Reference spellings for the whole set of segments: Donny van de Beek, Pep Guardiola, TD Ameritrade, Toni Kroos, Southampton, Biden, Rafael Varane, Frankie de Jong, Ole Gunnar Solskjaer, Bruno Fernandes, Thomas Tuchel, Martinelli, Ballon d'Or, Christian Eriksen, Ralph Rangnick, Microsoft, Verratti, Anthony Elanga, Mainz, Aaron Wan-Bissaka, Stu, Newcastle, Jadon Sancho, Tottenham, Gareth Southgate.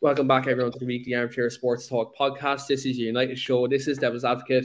Welcome back, everyone, to the Weekly Armchair Sports Talk podcast. This is your United show. This is Devil's Advocate.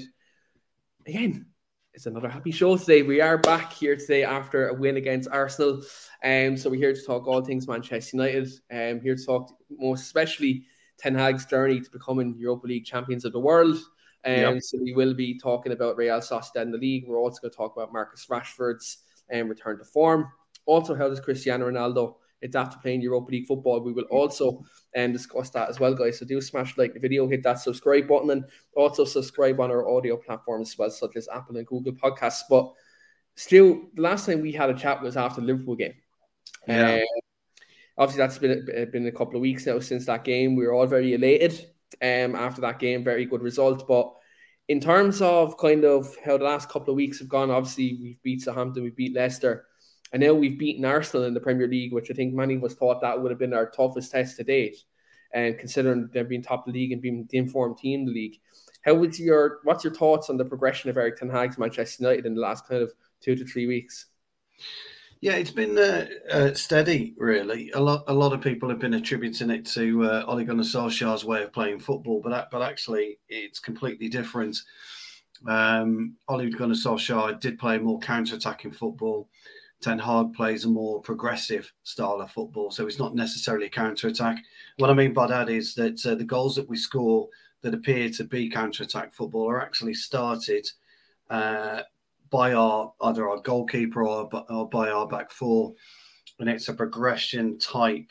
Again, it's another happy show today. We are back here today after a win against Arsenal. So we're here to talk all things Manchester United. Here to talk most especially Ten Hag's journey to becoming Europa League champions of the world. So we will be talking about Real Sociedad in the league. We're also going to talk about Marcus Rashford's return to form. Also, how does Cristiano Ronaldo adapt to playing Europa League football? We will also discuss that as well, guys. So do smash like the video, hit that subscribe button, and also subscribe on our audio platforms as well, such as Apple and Google Podcasts. But still, the last time we had a chat was after the Liverpool game. Obviously, that's been a couple of weeks now since that game. We were all very elated after that game. Very good result. But in terms of kind of how the last couple of weeks have gone, obviously, we've beat Southampton, we beat Leicester, and now we've beaten Arsenal in the Premier League, which I think many of us thought that would have been our toughest test to date. And considering they've been top of the league and being the informed team in the league, what's your thoughts on the progression of Eric Ten Hag's Manchester United in the last kind of 2 to 3 weeks? Yeah, it's been steady, really. A lot of people have been attributing it to Ole Gunnar Solskjaer's way of playing football, but actually it's completely different. Ole Gunnar Solskjaer did play more counter-attacking football. Ten Hag plays a more progressive style of football, so it's not necessarily a counter-attack. What I mean by that is that the goals that we score that appear to be counter-attack football are actually started by either our goalkeeper or by our back four, and it's a progression type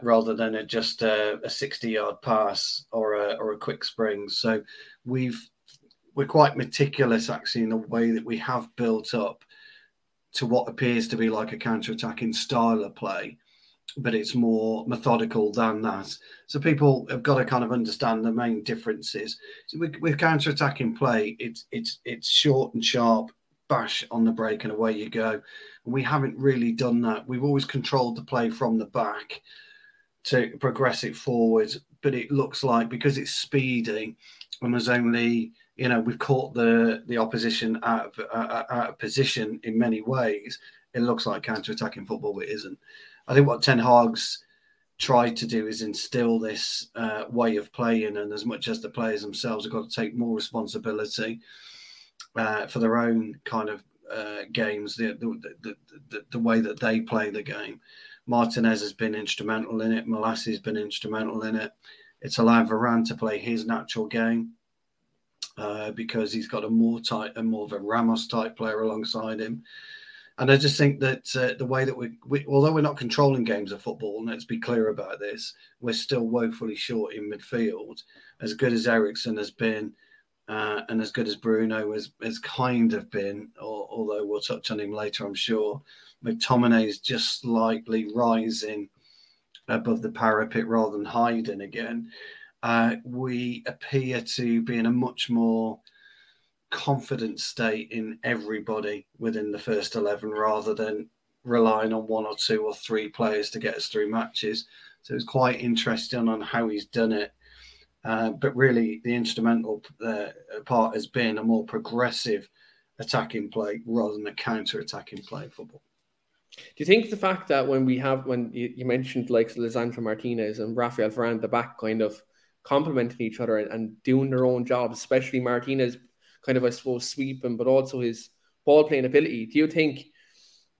rather than just a 60-yard pass or a quick spring. So we're quite meticulous, actually, in the way that we have built up to what appears to be like a counter-attacking style of play, but it's more methodical than that. So people have got to kind of understand the main differences. So with counter-attacking play, it's short and sharp, bash on the break and away you go. And we haven't really done that. We've always controlled the play from the back to progress it forward, but it looks like because it's speedy and there's only... we've caught the opposition out of position in many ways. It looks like counter-attacking football, but it isn't. I think what Ten Hag's tried to do is instill this way of playing, and as much as the players themselves have got to take more responsibility for their own kind of games, the way that they play the game. Martinez has been instrumental in it. Malacia has been instrumental in it. It's allowed Varane to play his natural game. Because he's got more of a Ramos type player alongside him. And I just think that the way that we although we're not controlling games of football, and let's be clear about this, we're still woefully short in midfield. As good as Eriksen has been and as good as Bruno has kind of been, although we'll touch on him later, I'm sure, McTominay is just slightly rising above the parapet rather than hiding again. We appear to be in a much more confident state in everybody within the first 11 rather than relying on one or two or three players to get us through matches. So it's quite interesting on how he's done it. But really the instrumental part has been a more progressive attacking play rather than a counter-attacking play football. Do you think the fact that when you mentioned like Lisandro Martinez and Rafael Varane at the back kind of complementing each other and doing their own job, especially Martinez kind of, I suppose, sweeping, but also his ball-playing ability. Do you think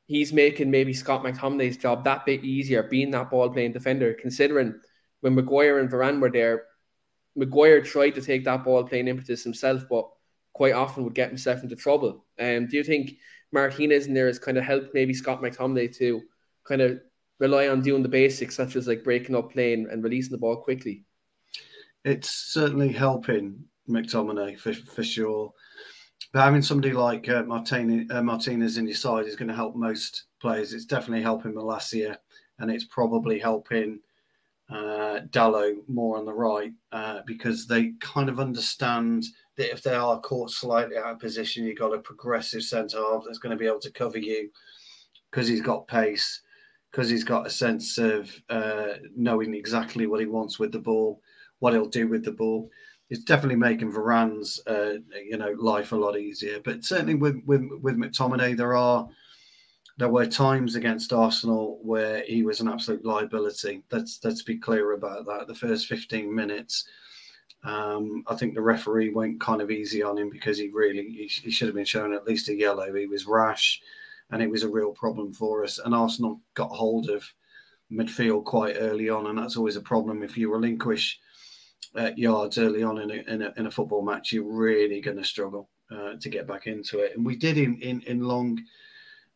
he's making maybe Scott McTominay's job that bit easier, being that ball-playing defender, considering when Maguire and Varane were there, Maguire tried to take that ball-playing impetus himself, but quite often would get himself into trouble. Do you think Martinez in there has kind of helped maybe Scott McTominay to kind of rely on doing the basics, such as like breaking up play and releasing the ball quickly? It's certainly helping McTominay for sure. But having somebody like Martinez in your side is going to help most players. It's definitely helping Malacia, and it's probably helping Dalot more on the right because they kind of understand that if they are caught slightly out of position, you've got a progressive centre-half that's going to be able to cover you because he's got pace, because he's got a sense of knowing exactly what he wants with the ball, what he'll do with the ball. It's definitely making Varane's, life a lot easier. But certainly with McTominay, there were times against Arsenal where he was an absolute liability. Let's be clear about that. The first 15 minutes, I think the referee went kind of easy on him because he should have been shown at least a yellow. He was rash, and it was a real problem for us. And Arsenal got hold of midfield quite early on, and that's always a problem if you relinquish yards early on in a football match. You're really going to struggle to get back into it, and we did in long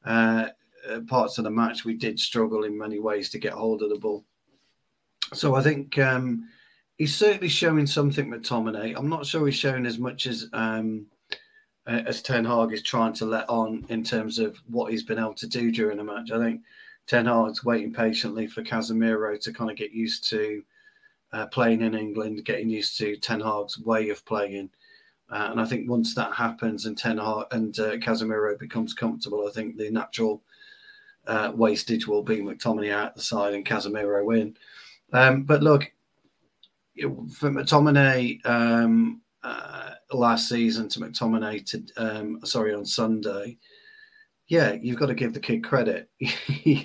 parts of the match. We did struggle in many ways to get hold of the ball. So I think he's certainly showing something, McTominay. I'm not sure he's showing as much as Ten Hag is trying to let on in terms of what he's been able to do during the match. I think Ten Hag's waiting patiently for Casemiro to kind of get used to playing in England, getting used to Ten Hag's way of playing, and I think once that happens and Ten Hag and Casemiro becomes comfortable, I think the natural wastage will be McTominay out the side and Casemiro in. But look, for McTominay last season to McTominay on Sunday, yeah, you've got to give the kid credit. He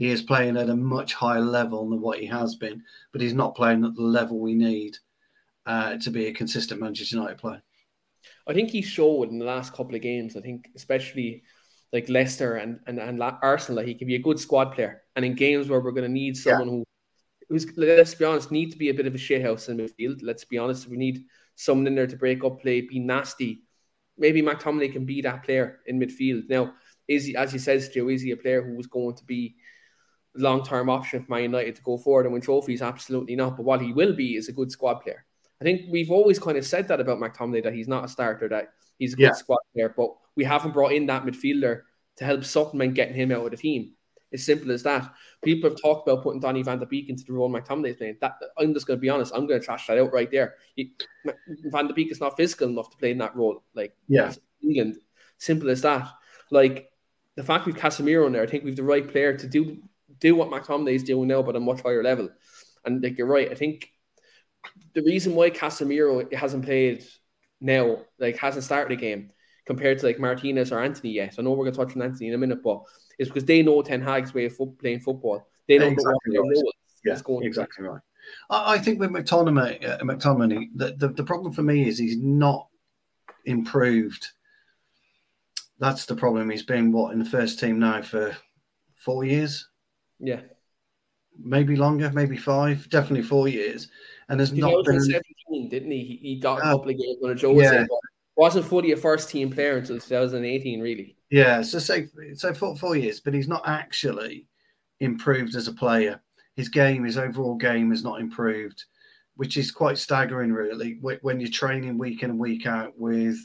is playing at a much higher level than what he has been, but he's not playing at the level we need to be a consistent Manchester United player. I think he showed in the last couple of games. I think especially like Leicester and Arsenal, like he can be a good squad player. And in games where we're going to need someone who's, let's be honest, needs to be a bit of a shithouse in midfield. Let's be honest, we need someone in there to break up play, be nasty. Maybe McTominay can be that player in midfield. Now, is he, as you said, Joe, is he a player who was going to be a long-term option for Man United to go forward and win trophies? Absolutely not. But what he will be is a good squad player. I think we've always kind of said that about McTominay, that he's not a starter, that he's a good squad player. But we haven't brought in that midfielder to help supplement getting him out of the team. It's simple as that. People have talked about putting Donny van de Beek into the role McTominay's playing. That, I'm just going to be honest. I'm going to trash that out right there. Van de Beek is not physical enough to play in that role. England, simple as that. Like the fact we've Casemiro in there, I think we've the right player to do what McTominay is doing now, but at a much higher level. And like you're right, I think the reason why Casemiro hasn't played now, like hasn't started a game compared to like Martinez or Antony yet. I know we're going to touch on Antony in a minute, but it's because they know Ten Hag's way of playing football. They know exactly what their role is going exactly right. I think with McTominay, the problem for me is he's not improved. That's the problem. He's been, in the first team now for 4 years? Yeah. Maybe longer, maybe 5, definitely 4 years. And there's not been... He was 17, didn't he? He got a couple of games when Joe was in, but wasn't fully a first-team player until 2018, really. Yeah, so say 4 years, but he's not actually improved as a player. His overall game is not improved, which is quite staggering, really, when you're training week in and week out with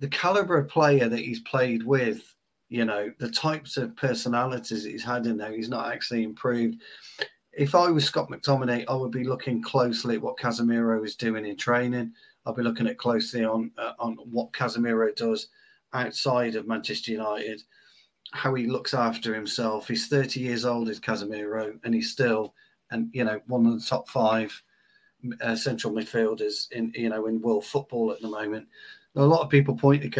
the calibre of player that he's played with, the types of personalities that he's had in there. He's not actually improved. If I was Scott McTominay, I would be looking closely at what Casemiro is doing in training. I'll be looking at closely on what Casemiro does outside of Manchester United, how he looks after himself. He's 30 years old, is Casemiro, and he's still, one of the top 5 central midfielders in world football at the moment. A lot of people point to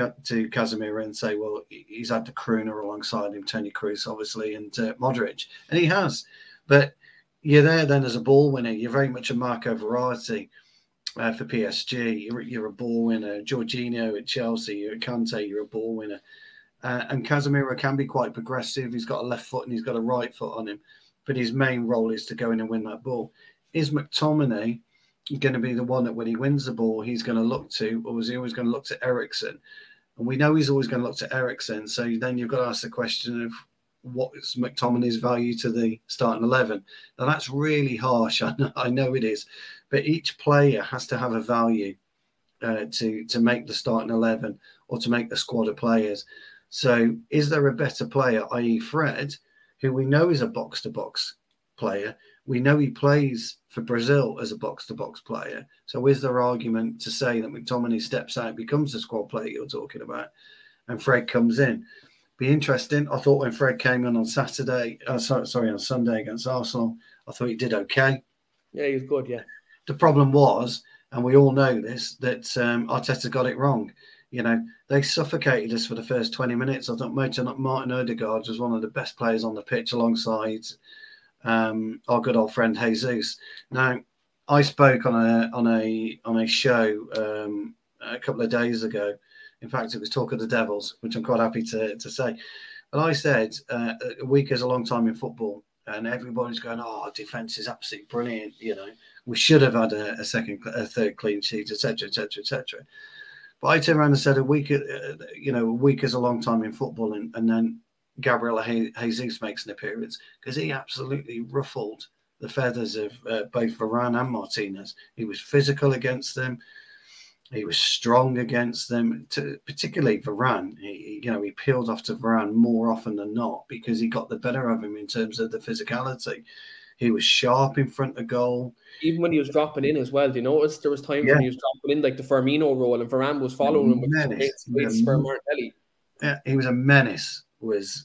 Casemiro and say, well, he's had the crooner alongside him, Toni Kroos, obviously, and Modric, and he has. But you're there then as a ball winner. You're very much a Marco Verratti for PSG. You're a ball winner. Jorginho at Chelsea, you're at Kante, you're a ball winner. And Casemiro can be quite progressive. He's got a left foot and he's got a right foot on him. But his main role is to go in and win that ball. Is McTominay going to be the one that when he wins the ball, he's going to look to, or is he always going to look to Eriksen? And we know he's always going to look to Eriksen. So then you've got to ask the question of what's McTominay's value to the starting 11? Now, that's really harsh. I know it is. But each player has to have a value to make the starting 11 or to make the squad of players. So is there a better player, i.e. Fred, who we know is a box-to-box player? We know he plays for Brazil as a box-to-box player. So is there argument to say that McTominay steps out, becomes the squad player you're talking about, and Fred comes in? Be interesting. I thought when Fred came in on Sunday against Arsenal, I thought he did okay. Yeah, he was good, yeah. The problem was, and we all know this, that Arteta got it wrong. You know, they suffocated us for the first 20 minutes. I thought Martin Odegaard was one of the best players on the pitch alongside our good old friend Jesus. Now, I spoke on a show a couple of days ago. In fact, it was Talk of the Devils, which I'm quite happy to say. But I said a week is a long time in football, and everybody's going, "Oh, our defence is absolutely brilliant. You know, we should have had a third clean sheet, etc., etc., etc." But I turned around and said, a week is a long time in football, and then Gabriel Jesus makes an appearance because he absolutely ruffled the feathers of both Varane and Martinez. He was physical against them. He was strong against them, particularly Varane. He peeled off to Varane more often than not because he got the better of him in terms of the physicality. He was sharp in front of goal. Even when he was dropping in as well, do you notice there was times when he was dropping in like the Firmino role and Varane was following him with for Martinelli. Yeah, he was a menace, was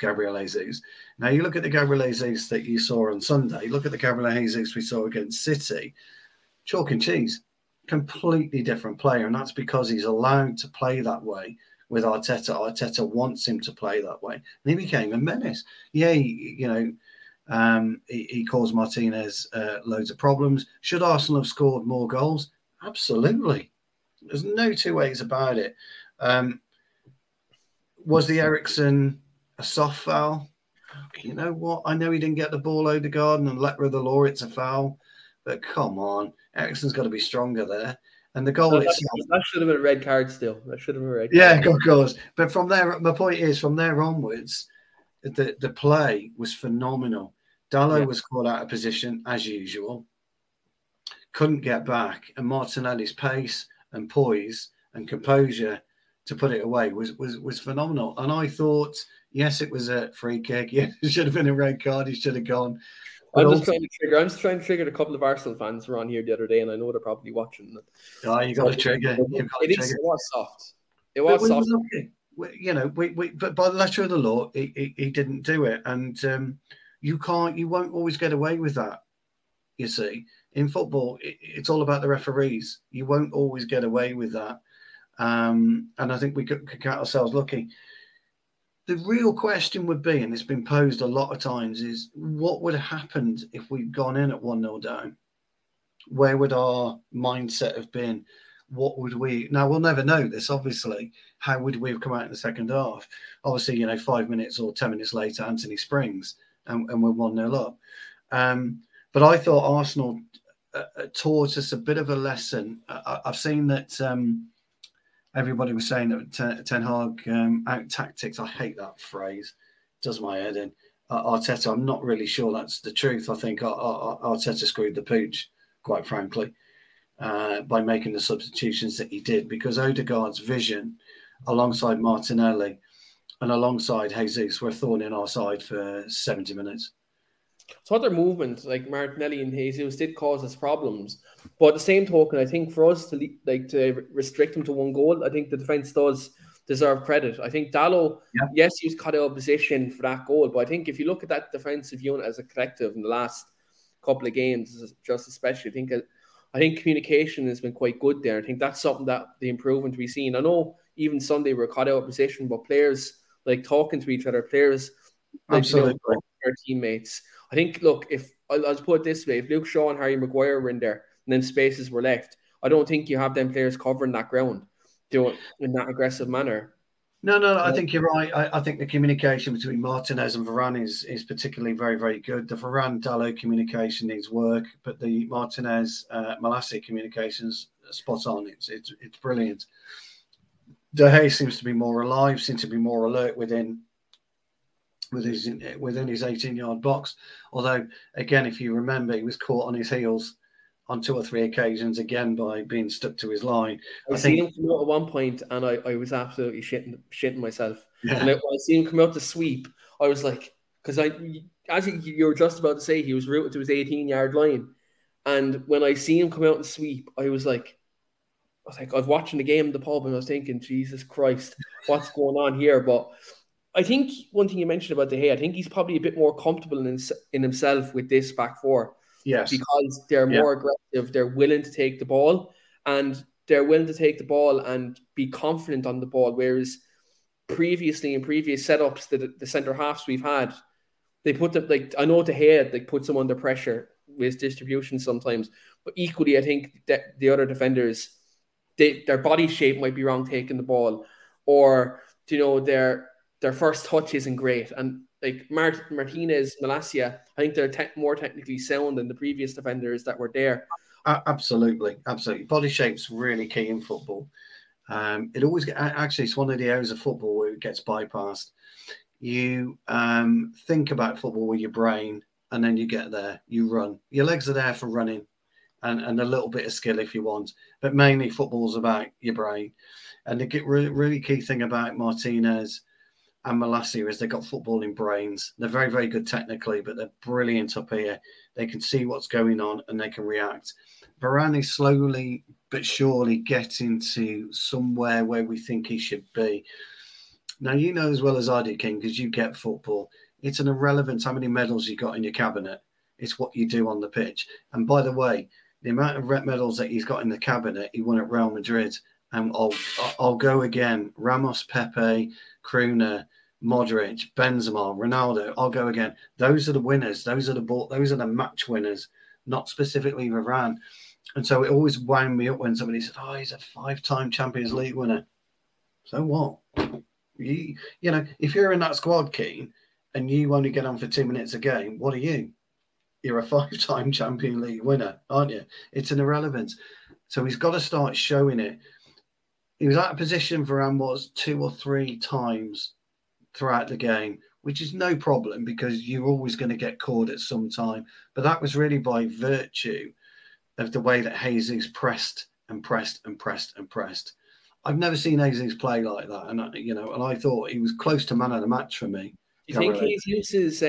Gabriel Jesus. Now you look at the Gabriel Jesus that you saw on Sunday, look at the Gabriel Jesus we saw against City, chalk and cheese. Completely different player, and that's because he's allowed to play that way with Arteta. Arteta wants him to play that way, and he became a menace. Yeah, he caused Martinez loads of problems. Should Arsenal have scored more goals? Absolutely. There's no two ways about it. Was the Eriksen a soft foul? You know what? I know he didn't get the ball over the garden and letter of the law, it's a foul. But come on, Eriksen's got to be stronger there. And the goal itself... That should have been a red card still. That should have been a red card. Yeah, of course. But from there, my point is, from there onwards, the play was phenomenal. Dalot was caught out of position, as usual. Couldn't get back. And Martinelli's pace and poise and composure to put it away was phenomenal. And I thought, yes, it was a free kick. Yeah, it should have been a red card. He should have gone... I'm just trying to trigger a couple of Arsenal fans who were on here the other day, and I know they're probably watching. Oh, you got to trigger. It was soft. It was soft. But by the letter of the law, he didn't do it, and you won't always get away with that. You see, in football, it's all about the referees. You won't always get away with that, and I think we could count ourselves lucky. The real question would be, and it's been posed a lot of times, is what would have happened if we'd gone in at 1-0 down? Where would our mindset have been? What would we... Now, we'll never know this, obviously. How would we have come out in the second half? Obviously, 5 minutes or 10 minutes later, Antony springs and we're 1-0 up. But I thought Arsenal taught us a bit of a lesson. I've seen that... Everybody was saying that Ten Hag out-tactics. I hate that phrase. It does my head in. Arteta, I'm not really sure that's the truth. I think Arteta screwed the pooch, quite frankly, by making the substitutions that he did, because Odegaard's vision alongside Martinelli and alongside Jesus were a thorn in our side for 70 minutes. So other movements like Martinelli and Jesus did cause us problems, but at the same token, I think for us to restrict them to one goal, I think the defence does deserve credit. I think Dalot, yes, he was cut out of position for that goal, but I think if you look at that defensive unit as a collective in the last couple of games, just especially, I think communication has been quite good there. I think that's something that the improvement we've seen. I know even Sunday we're cut out of position, but players like talking to each other, players absolutely. Their teammates. I think, look, if I'll put it this way, if Luke Shaw and Harry Maguire were in there and then spaces were left, I don't think you have them players covering that ground in that aggressive manner. No, I think you're right. I think the communication between Martinez and Varane is particularly very, very good. The Varane-Dalot communication needs work, but the Martinez-Malacia communication's spot on. It's brilliant. De Gea seems to be more alive, seems to be more alert within his 18-yard box. Although, again, if you remember, he was caught on his heels on two or three occasions again by being stuck to his line. I see him come out at one point and I was absolutely shitting myself. Yeah. And when I see him come out to sweep, I was like, because as you were just about to say, he was rooted to his 18-yard line. And when I see him come out and sweep, I was like, I've watching the game in the pub and I was thinking, Jesus Christ, what's going on here? But I think one thing you mentioned about De Gea, I think he's probably a bit more comfortable in himself with this back four. Yes. Because they're more aggressive, they're willing to take the ball, and be confident on the ball. Whereas previously in previous setups, the centre halves we've had, they put them like, I know De Gea, they put them under pressure with distribution sometimes, but equally, I think that the other defenders, their body shape might be wrong taking the ball, or you know their first touch isn't great. And like Martinez, Malacia, I think they're more technically sound than the previous defenders that were there. Absolutely. Body shape's really key in football. It's one of the areas of football where it gets bypassed. You think about football with your brain, and then you get there, you run. Your legs are there for running and a little bit of skill if you want. But mainly football's about your brain. And the really key thing about Martinez and Malacia is they've got footballing brains. They're very, very good technically, but they're brilliant up here. They can see what's going on and they can react. Varane is slowly but surely getting to somewhere where we think he should be. Now, you know as well as I do, King, because you get football, it's an irrelevance how many medals you got in your cabinet. It's what you do on the pitch. And by the way, the amount of red medals that he's got in the cabinet, he won at Real Madrid. And I'll go again. Ramos, Pepe, Kroos, Modric, Benzema, Ronaldo. I'll go again. Those are the winners. Those are the match winners. Not specifically Varane. And so it always wound me up when somebody said, "Oh, he's a five-time Champions League winner." So what? You know, if you're in that squad, Keane, and you only get on for 2 minutes a game, what are you? You're a five-time Champions League winner, aren't you? It's an irrelevance. So he's got to start showing it. He was out of position, Varane was, two or three times throughout the game, which is no problem because you're always going to get caught at some time. But that was really by virtue of the way that Jesus pressed. I've never seen Jesus play like that. And I thought he was close to man of the match for me. Do you think he's uses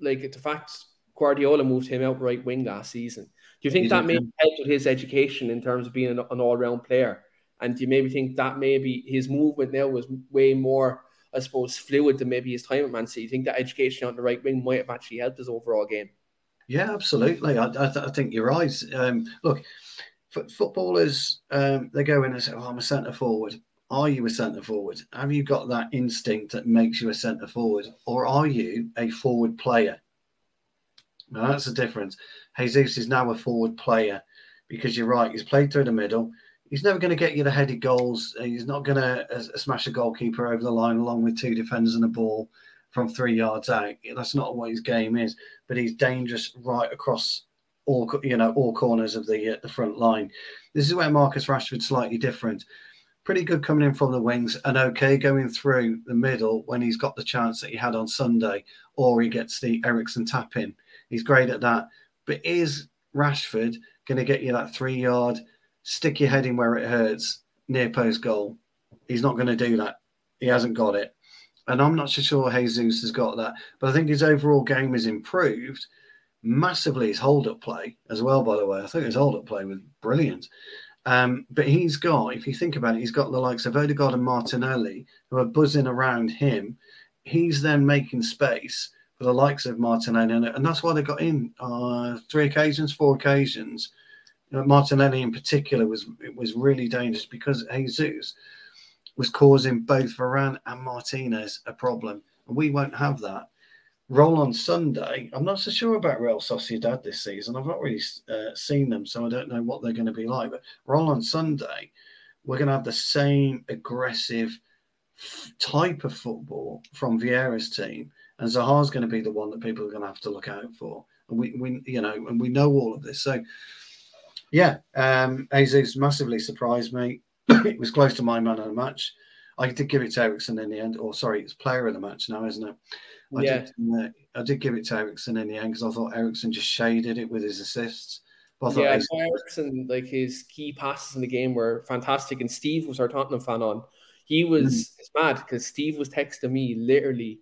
like the fact Guardiola moved him out right wing last season? Do you think that maybe helped with his education in terms of being an all-round player? And do you maybe think that maybe his movement now was way more, I suppose, fluid than maybe his time at Man City? You think that education on the right wing might have actually helped his overall game? Yeah, absolutely. I think you're right. Look, footballers, they go in and say, "Oh, I'm a centre forward." Are you a centre forward? Have you got that instinct that makes you a centre forward, or are you a forward player? Now that's the difference. Jesus is now a forward player because you're right. He's played through the middle. He's never going to get you the headed goals. He's not going to smash a goalkeeper over the line along with two defenders and a ball from 3 yards out. That's not what his game is. But he's dangerous right across all corners of the front line. This is where Marcus Rashford's slightly different. Pretty good coming in from the wings and okay going through the middle when he's got the chance that he had on Sunday, or he gets the Eriksen tap in. He's great at that. But is Rashford going to get you that 3 yard? Stick your head in where it hurts, near post goal? He's not going to do that. He hasn't got it. And I'm not so sure Jesus has got that. But I think his overall game has improved massively. His hold-up play as well, by the way. I think his hold-up play was brilliant. But he's got, if you think about it, he's got the likes of Odegaard and Martinelli who are buzzing around him. He's then making space for the likes of Martinelli. And that's why they got in four occasions. Martinelli in particular was really dangerous because Jesus was causing both Varane and Martinez a problem. And we won't have that. Roll on Sunday. I'm not so sure about Real Sociedad this season. I've not really seen them, so I don't know what they're going to be like. But roll on Sunday, we're going to have the same aggressive type of football from Vieira's team. And Zaha's going to be the one that people are going to have to look out for. And we know all of this. So, yeah, Jesus massively surprised me. It was close to my man of the match. I did give it to Eriksen in the end. Or sorry, it's player of the match now, isn't it? I did give it to Eriksen in the end because I thought Eriksen just shaded it with his assists. But yeah, Eriksen, like his key passes in the game were fantastic. And Steve was our Tottenham fan on. He was it's mad because Steve was texting me literally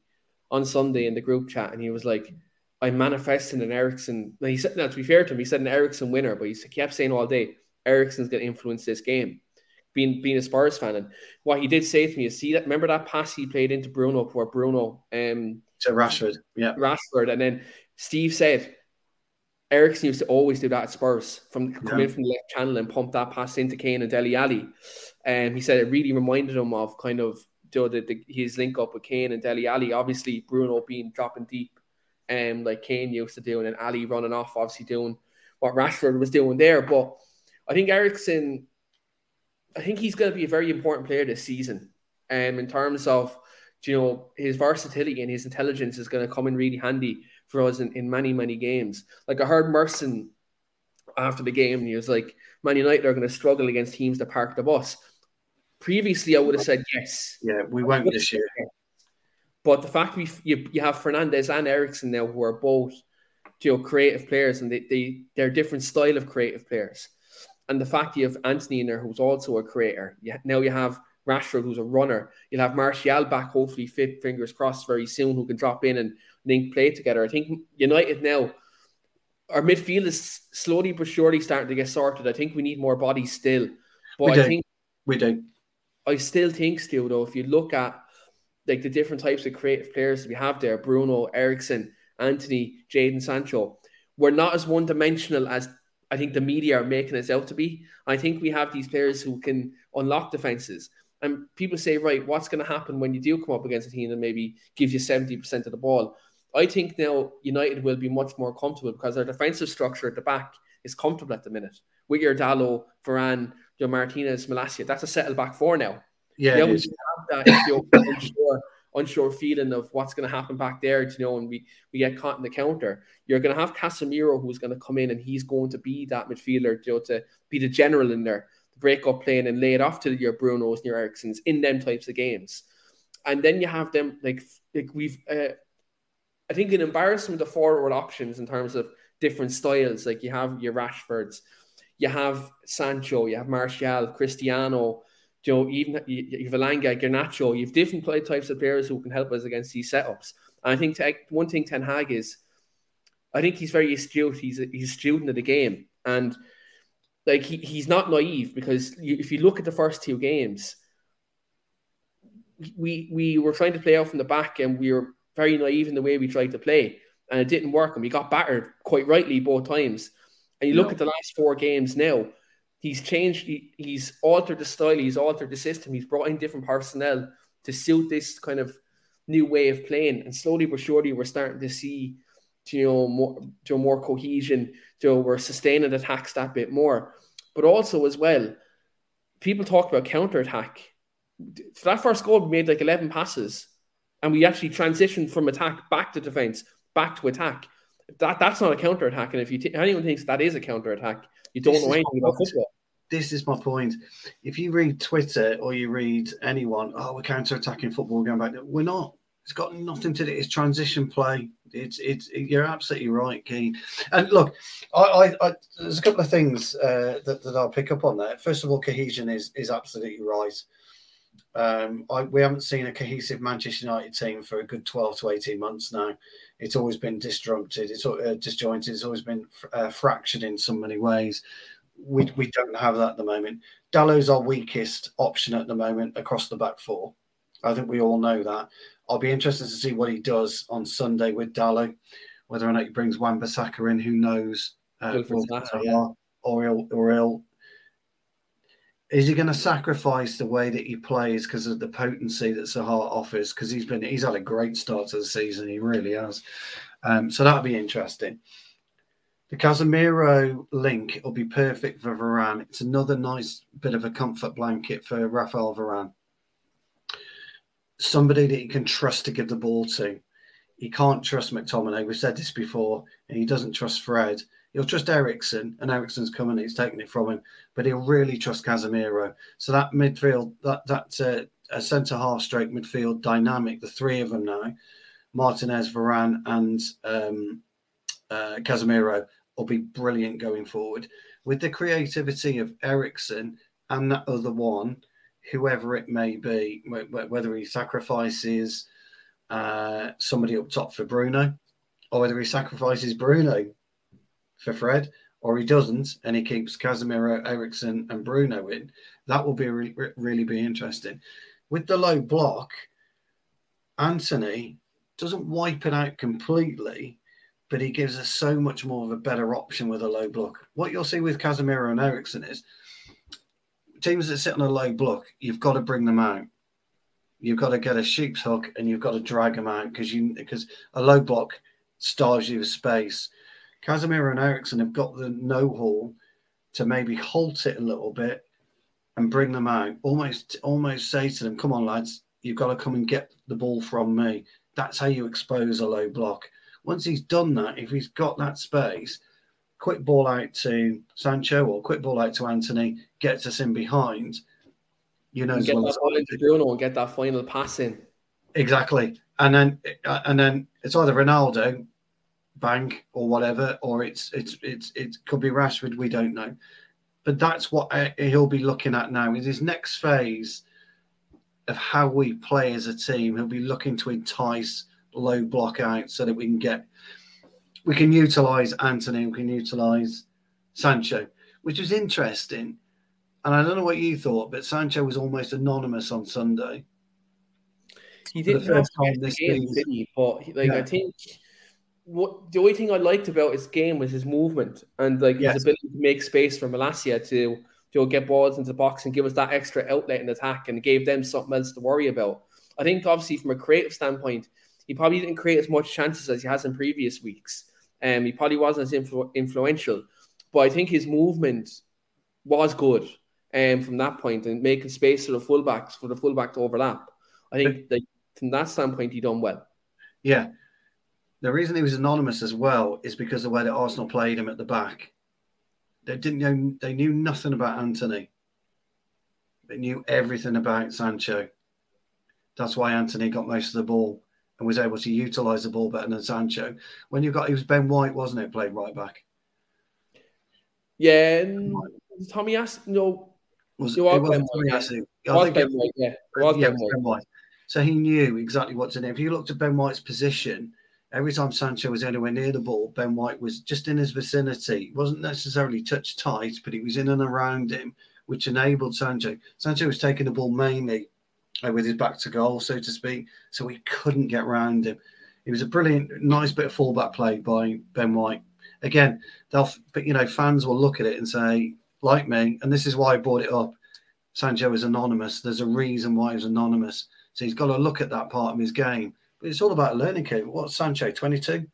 on Sunday in the group chat, and he was like, "I'm manifesting an Eriksen." Now, he said, now to be fair to him, he said an Eriksen winner, but he kept saying all day, "Eriksen's going to influence this game." Being a Spurs fan, and what he did say to me is, "See that? Remember that pass he played into Bruno, where Bruno to Rashford, yeah, Rashford." And then Steve said, "Eriksen used to always do that at Spurs, from come in from the left channel and pump that pass into Kane and Dele Alli." And he said it really reminded him of kind of his link up with Kane and Dele Alli. Obviously, Bruno being dropping deep, like Kane used to do, and then Ali running off, obviously doing what Rashford was doing there. But I think Eriksen, I think he's going to be a very important player this season. In terms of, you know, his versatility and his intelligence is going to come in really handy for us in many, many games. Like I heard Merson after the game, and he was like, Man United are going to struggle against teams that park the bus. Previously, I would have said yes. Yeah, we won't this year. But the fact you have Fernandes and Eriksen now, who are both, you know, creative players, and they're different style of creative players. And the fact you have Antony in there, who's also a creator. Now you have Rashford, who's a runner. You'll have Martial back, hopefully fit, fingers crossed, very soon, who can drop in and link play together. I think United now, our midfield is slowly but surely starting to get sorted. I think we need more bodies still. But I still think, Stu, though, if you look at like the different types of creative players that we have there, Bruno, Eriksen, Antony, Jadon Sancho, we're not as one-dimensional as I think the media are making us out to be. I think we have these players who can unlock defenses. And people say, right, what's going to happen when you do come up against a team that maybe gives you 70% of the ball? I think now United will be much more comfortable because their defensive structure at the back is comfortable at the minute. With your Dalot, Varane, your Martinez, Malacia, that's a settled back four now. Yeah, now we have that unsure feeling of what's going to happen back there, you know, and we get caught in the counter. You're going to have Casemiro, who's going to come in, and he's going to be that midfielder, you know, to be the general in there, the break-up playing and lay it off to your Brunos and your Eriksens in them types of games. And then you have them, like we've, I think an embarrassment of forward options in terms of different styles. Like you have your Rashfords, you have Sancho, you have Martial, Cristiano, you know, even you've Elanga, Garnacho, you've different play types of players who can help us against these setups. And I think one thing Ten Hag is, I think he's very astute. He's a student of the game, and like he's not naive, because if you look at the first two games, we were trying to play out from the back, and we were very naive in the way we tried to play, and it didn't work, and we got battered quite rightly both times. And you look at the last four games now. He's changed, he's altered the style, he's altered the system, he's brought in different personnel to suit this kind of new way of playing. And slowly but surely, we're starting to see, you know, more cohesion, you know, we're sustaining attacks that bit more. But also as well, people talk about counter-attack. For that first goal, we made like 11 passes, and we actually transitioned from attack back to defence, back to attack. That's not a counter-attack, and if you anyone thinks that is a counter-attack, you don't know anything about football. This is my point. If you read Twitter or you read anyone, oh, we're counter-attacking football, going back, we're not. It's got nothing to do. It's transition play. It's. You're absolutely right, Keane. And look, I there's a couple of things that I'll pick up on there. First of all, cohesion is absolutely right. We haven't seen a cohesive Manchester United team for a good 12 to 18 months now. It's always been disjointed. It's always been fractured in so many ways. We don't have that at the moment. Dalot's our weakest option at the moment across the back four. I think we all know that. I'll be interested to see what he does on Sunday with Dalot. Whether or not he brings Wan-Bissaka in, who knows? Is he going to sacrifice the way that he plays because of the potency that Zaha offers? Because he's had a great start to the season. He really has. So that'll be interesting. The Casemiro link will be perfect for Varane. It's another nice bit of a comfort blanket for Rafael Varane. Somebody that he can trust to give the ball to. He can't trust McTominay. We've said this before. And he doesn't trust Fred. He'll trust Eriksen, and Eriksen's coming and he's taking it from him. But he'll really trust Casemiro. So that midfield, that centre-half straight midfield dynamic, the three of them now, Martinez, Varane and Casemiro, will be brilliant going forward. With the creativity of Eriksen and that other one, whoever it may be, whether he sacrifices somebody up top for Bruno, or whether he sacrifices Bruno for Fred, or he doesn't and he keeps Casemiro, Eriksen and Bruno in, that will be really be interesting. With the low block, Antony doesn't wipe it out completely, but he gives us so much more of a better option with a low block. What you'll see with Casemiro and Eriksen is teams that sit on a low block, you've got to bring them out. You've got to get a sheep's hook and you've got to drag them out because a low block starves you with space. Casemiro and Eriksen have got the know-how to maybe halt it a little bit and bring them out. Almost say to them, come on, lads, you've got to come and get the ball from me. That's how you expose a low block. Once he's done that, if he's got that space, quick ball out to Sancho or quick ball out to Antony, gets us in behind. You know, get that ball into Bruno and get that final pass in. Exactly. And then it's either Ronaldo, bang, or whatever, or it could be Rashford, we don't know. But that's what he'll be looking at now is his next phase of how we play as a team. He'll be looking to entice low block out so that we can utilise Antony, we can utilise Sancho, which was interesting. And I don't know what you thought, but Sancho was almost anonymous on Sunday. He didn't have the game, did he? But I think the only thing I liked about his game was his movement and his ability to make space for Malacia to get balls into the box and give us that extra outlet in attack and gave them something else to worry about. I think obviously from a creative standpoint, he probably didn't create as much chances as he has in previous weeks. He probably wasn't as influential, but I think his movement was good from that point and making space for the fullbacks, for the fullback to overlap. I think that from that standpoint, he done well. Yeah. The reason he was anonymous as well is because of the way that Arsenal played him at the back. They knew nothing about Antony. They knew everything about Sancho. That's why Antony got most of the ball and was able to utilise the ball better than Sancho. When it was Ben White, wasn't it, played right back? Yeah, Tommy asked, no. It was Ben White. So he knew exactly what to do. If you looked at Ben White's position, every time Sancho was anywhere near the ball, Ben White was just in his vicinity. He wasn't necessarily touch tight, but he was in and around him, which enabled Sancho. Sancho was taking the ball mainly with his back to goal, so to speak, so we couldn't get round him. It was a brilliant, nice bit of fullback play by Ben White. Again, fans will look at it and say, like me, and this is why I brought it up, Sancho is anonymous. There's a reason why he's anonymous. So he's got to look at that part of his game. But it's all about learning, Kate. What's Sancho, 22?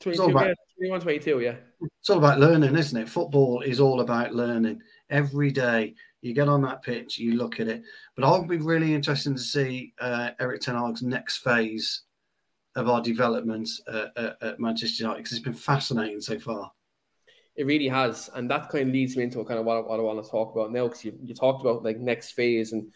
21, 22, yeah. It's all about learning, isn't it? Football is all about learning. Every day you get on that pitch, you look at it. But I'll be really interested to see Eric Ten Hag's next phase of our development at Manchester United, because it's been fascinating so far. It really has. And that kind of leads me into kind of what I want to talk about now, because you talked about next phase and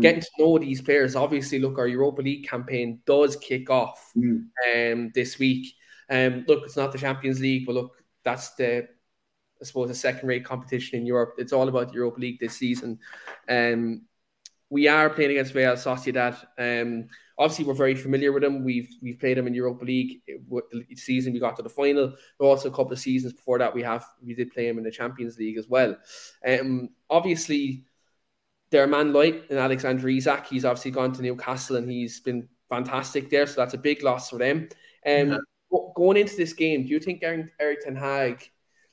getting to know these players. Obviously, look, our Europa League campaign does kick off this week. Look, it's not the Champions League, but look, that's the second-rate competition in Europe. It's all about the Europa League this season. We are playing against Real Sociedad. Obviously, we're very familiar with them. We've played them in Europa League. The season we got to the final, but also a couple of seasons before that, we did play them in the Champions League as well. Obviously, their man Light and Alexander Isak, he's obviously gone to Newcastle and he's been fantastic there, so that's a big loss for them. Going into this game, do you think Eric Ten Hag,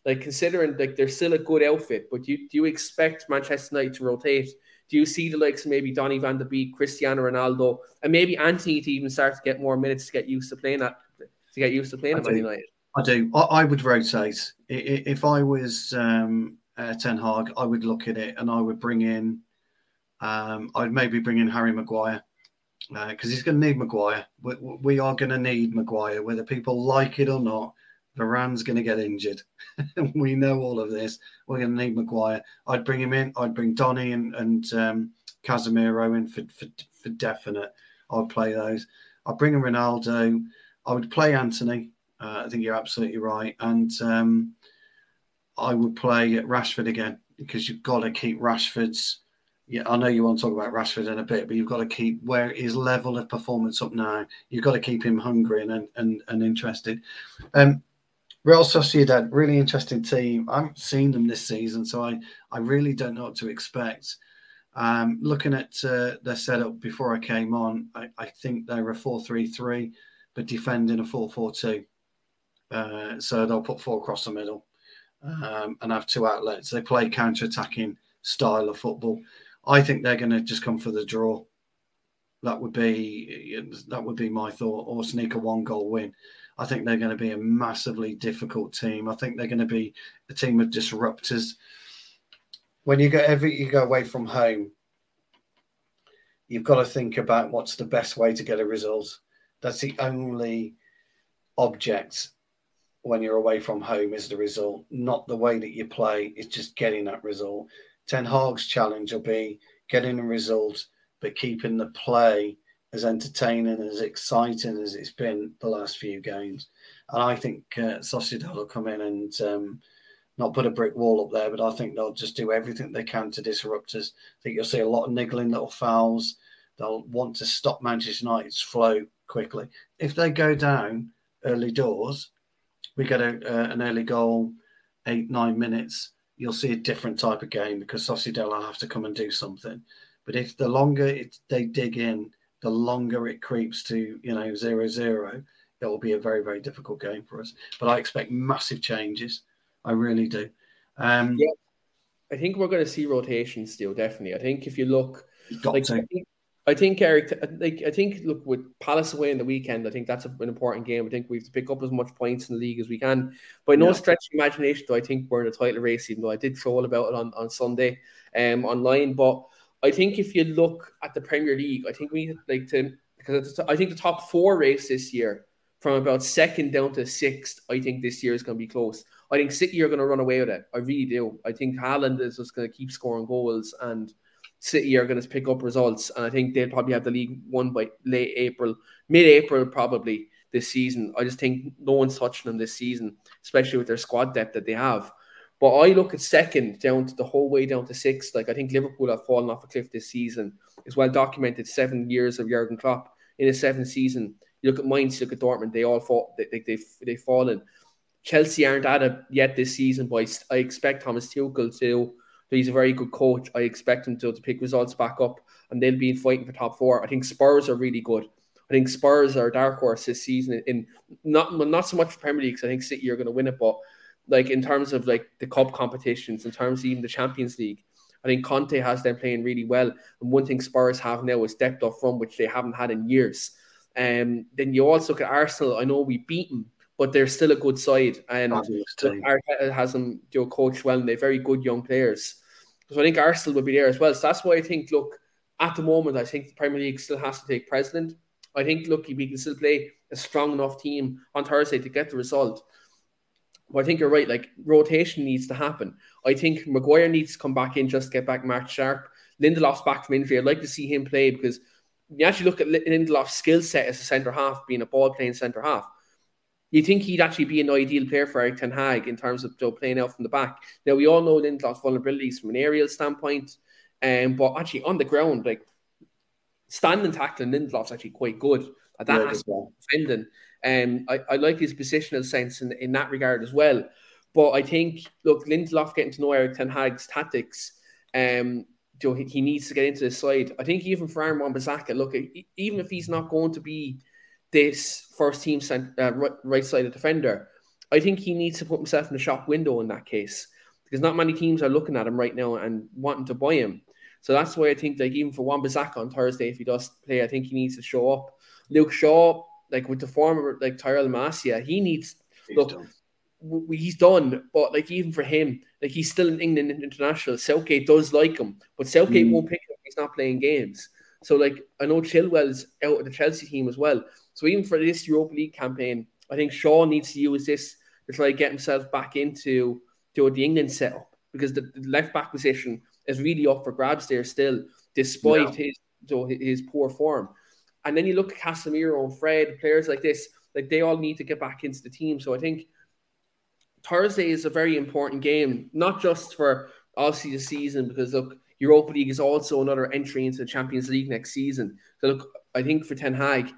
considering they're still a good outfit, but do you expect Manchester United to rotate? Do you see the likes of maybe Donny van de Beek, Cristiano Ronaldo, and maybe Antony to even start to get more minutes to get used to playing at Man United? I do. I would rotate. If I was Ten Hag, I would look at it and I would bring in. I'd maybe bring in Harry Maguire because he's going to need Maguire. We are going to need Maguire, whether people like it or not. Varane's going to get injured. We know all of this. We're going to need Maguire. I'd bring him in. I'd bring Donny and Casemiro in for definite. I'd play those. I'd bring in Ronaldo. I would play Antony. I think you're absolutely right. And I would play Rashford again, because you've got to keep Rashford's. Yeah, I know you want to talk about Rashford in a bit, but you've got to keep where his level of performance up now. You've got to keep him hungry and interested. Real Sociedad, really interesting team. I haven't seen them this season, so I really don't know what to expect. Looking at their setup before I came on, I think they were a 4-3-3, but defending a 4-4-2. So they'll put four across the middle and have two outlets. They play counter-attacking style of football. I think they're going to just come for the draw. That would be my thought, or sneak a one-goal win. I think they're going to be a massively difficult team. I think they're going to be a team of disruptors. When you go away from home, you've got to think about what's the best way to get a result. That's the only object when you're away from home, is the result, not the way that you play. It's just getting that result. Ten Hag's challenge will be getting a result, but keeping the play as entertaining and as exciting as it's been the last few games. And I think Sociedad will come in and not put a brick wall up there, but I think they'll just do everything they can to disrupt us. I think you'll see a lot of niggling little fouls. They'll want to stop Manchester United's flow quickly. If they go down early doors, we get an early goal, 8-9 minutes, you'll see a different type of game, because Sociedad will have to come and do something. But if the longer they dig in, the longer it creeps to 0-0, it will be a very, very difficult game for us. But I expect massive changes. I really do. Yeah. I think we're going to see rotations still, definitely. I think if you look, I think, Eric, with Palace away in the weekend, I think that's an important game. I think we have to pick up as much points in the league as we can. By no stretch of imagination, though, I think we're in a title race, even though I did troll about it on Sunday online. But I think if you look at the Premier League, I think we like to, because I think the top four race this year, from about second down to sixth, I think this year is going to be close. I think City are going to run away with it. I really do. I think Haaland is just going to keep scoring goals, and City are going to pick up results. And I think they'll probably have the league won by mid-April probably this season. I just think no one's touching them this season, especially with their squad depth that they have. But I look at second down to the whole way down to sixth. Like, I think Liverpool have fallen off a cliff this season. It's well documented, 7 years of Jurgen Klopp in his seventh season. You look at Mainz, you look at Dortmund, they all fall. They've fallen. Chelsea aren't at it yet this season, but I expect Thomas Tuchel to. He's a very good coach. I expect him to pick results back up, and they'll be fighting for top four. I think Spurs are really good. I think Spurs are a dark horse this season. In not so much Premier League, because I think City are going to win it, but like in terms of like the cup competitions, in terms of even the Champions League, I think Conte has them playing really well. And one thing Spurs have now is depth up front, which they haven't had in years. Then you also look at Arsenal. I know we beat them, but they're still a good side, and Arteta has them coached well, and they're very good young players. So I think Arsenal will be there as well. So that's why I think, look, at the moment, I think the Premier League still has to take precedent. I think, look, we can still play a strong enough team on Thursday to get the result. But I think you're right, like, rotation needs to happen. I think Maguire needs to come back in, just get back Mark Sharp. Lindelof's back from injury. I'd like to see him play, because when you actually look at Lindelof's skill set as a centre-half, being a ball-playing centre-half, you think he'd actually be an ideal player for Eric Ten Hag in terms of playing out from the back. Now, we all know Lindelof's vulnerabilities from an aerial standpoint, but actually on the ground, like standing tackling, Lindelof's actually quite good at that aspect of defending. I like his positional sense in that regard as well. But I think, look, Lindelof getting to know Eric Ten Hag's tactics, he needs to get into the side. I think even for Aaron Wan-Bissaka, look, even if he's not going to be this first team right-sided defender, I think he needs to put himself in the shop window in that case, because not many teams are looking at him right now and wanting to buy him. So that's why I think, like, even for Wan-Bissaka on Thursday, if he does play, I think he needs to show up. Luke Shaw, like, with the former, like, Tyrell Malacia, he's done, but, like, even for him, like, he's still an England international. Southgate does like him, but Southgate won't pick him if he's not playing games. So, like, I know Chilwell's out of the Chelsea team as well. So even for this Europa League campaign, I think Shaw needs to use this to try to get himself back into the England setup, because the left-back position is really up for grabs there still, despite his poor form. And then you look at Casemiro and Fred, players like this. Like, they all need to get back into the team. So I think Thursday is a very important game, not just for obviously the season, because look, Europa League is also another entry into the Champions League next season. So look, I think for Ten Hag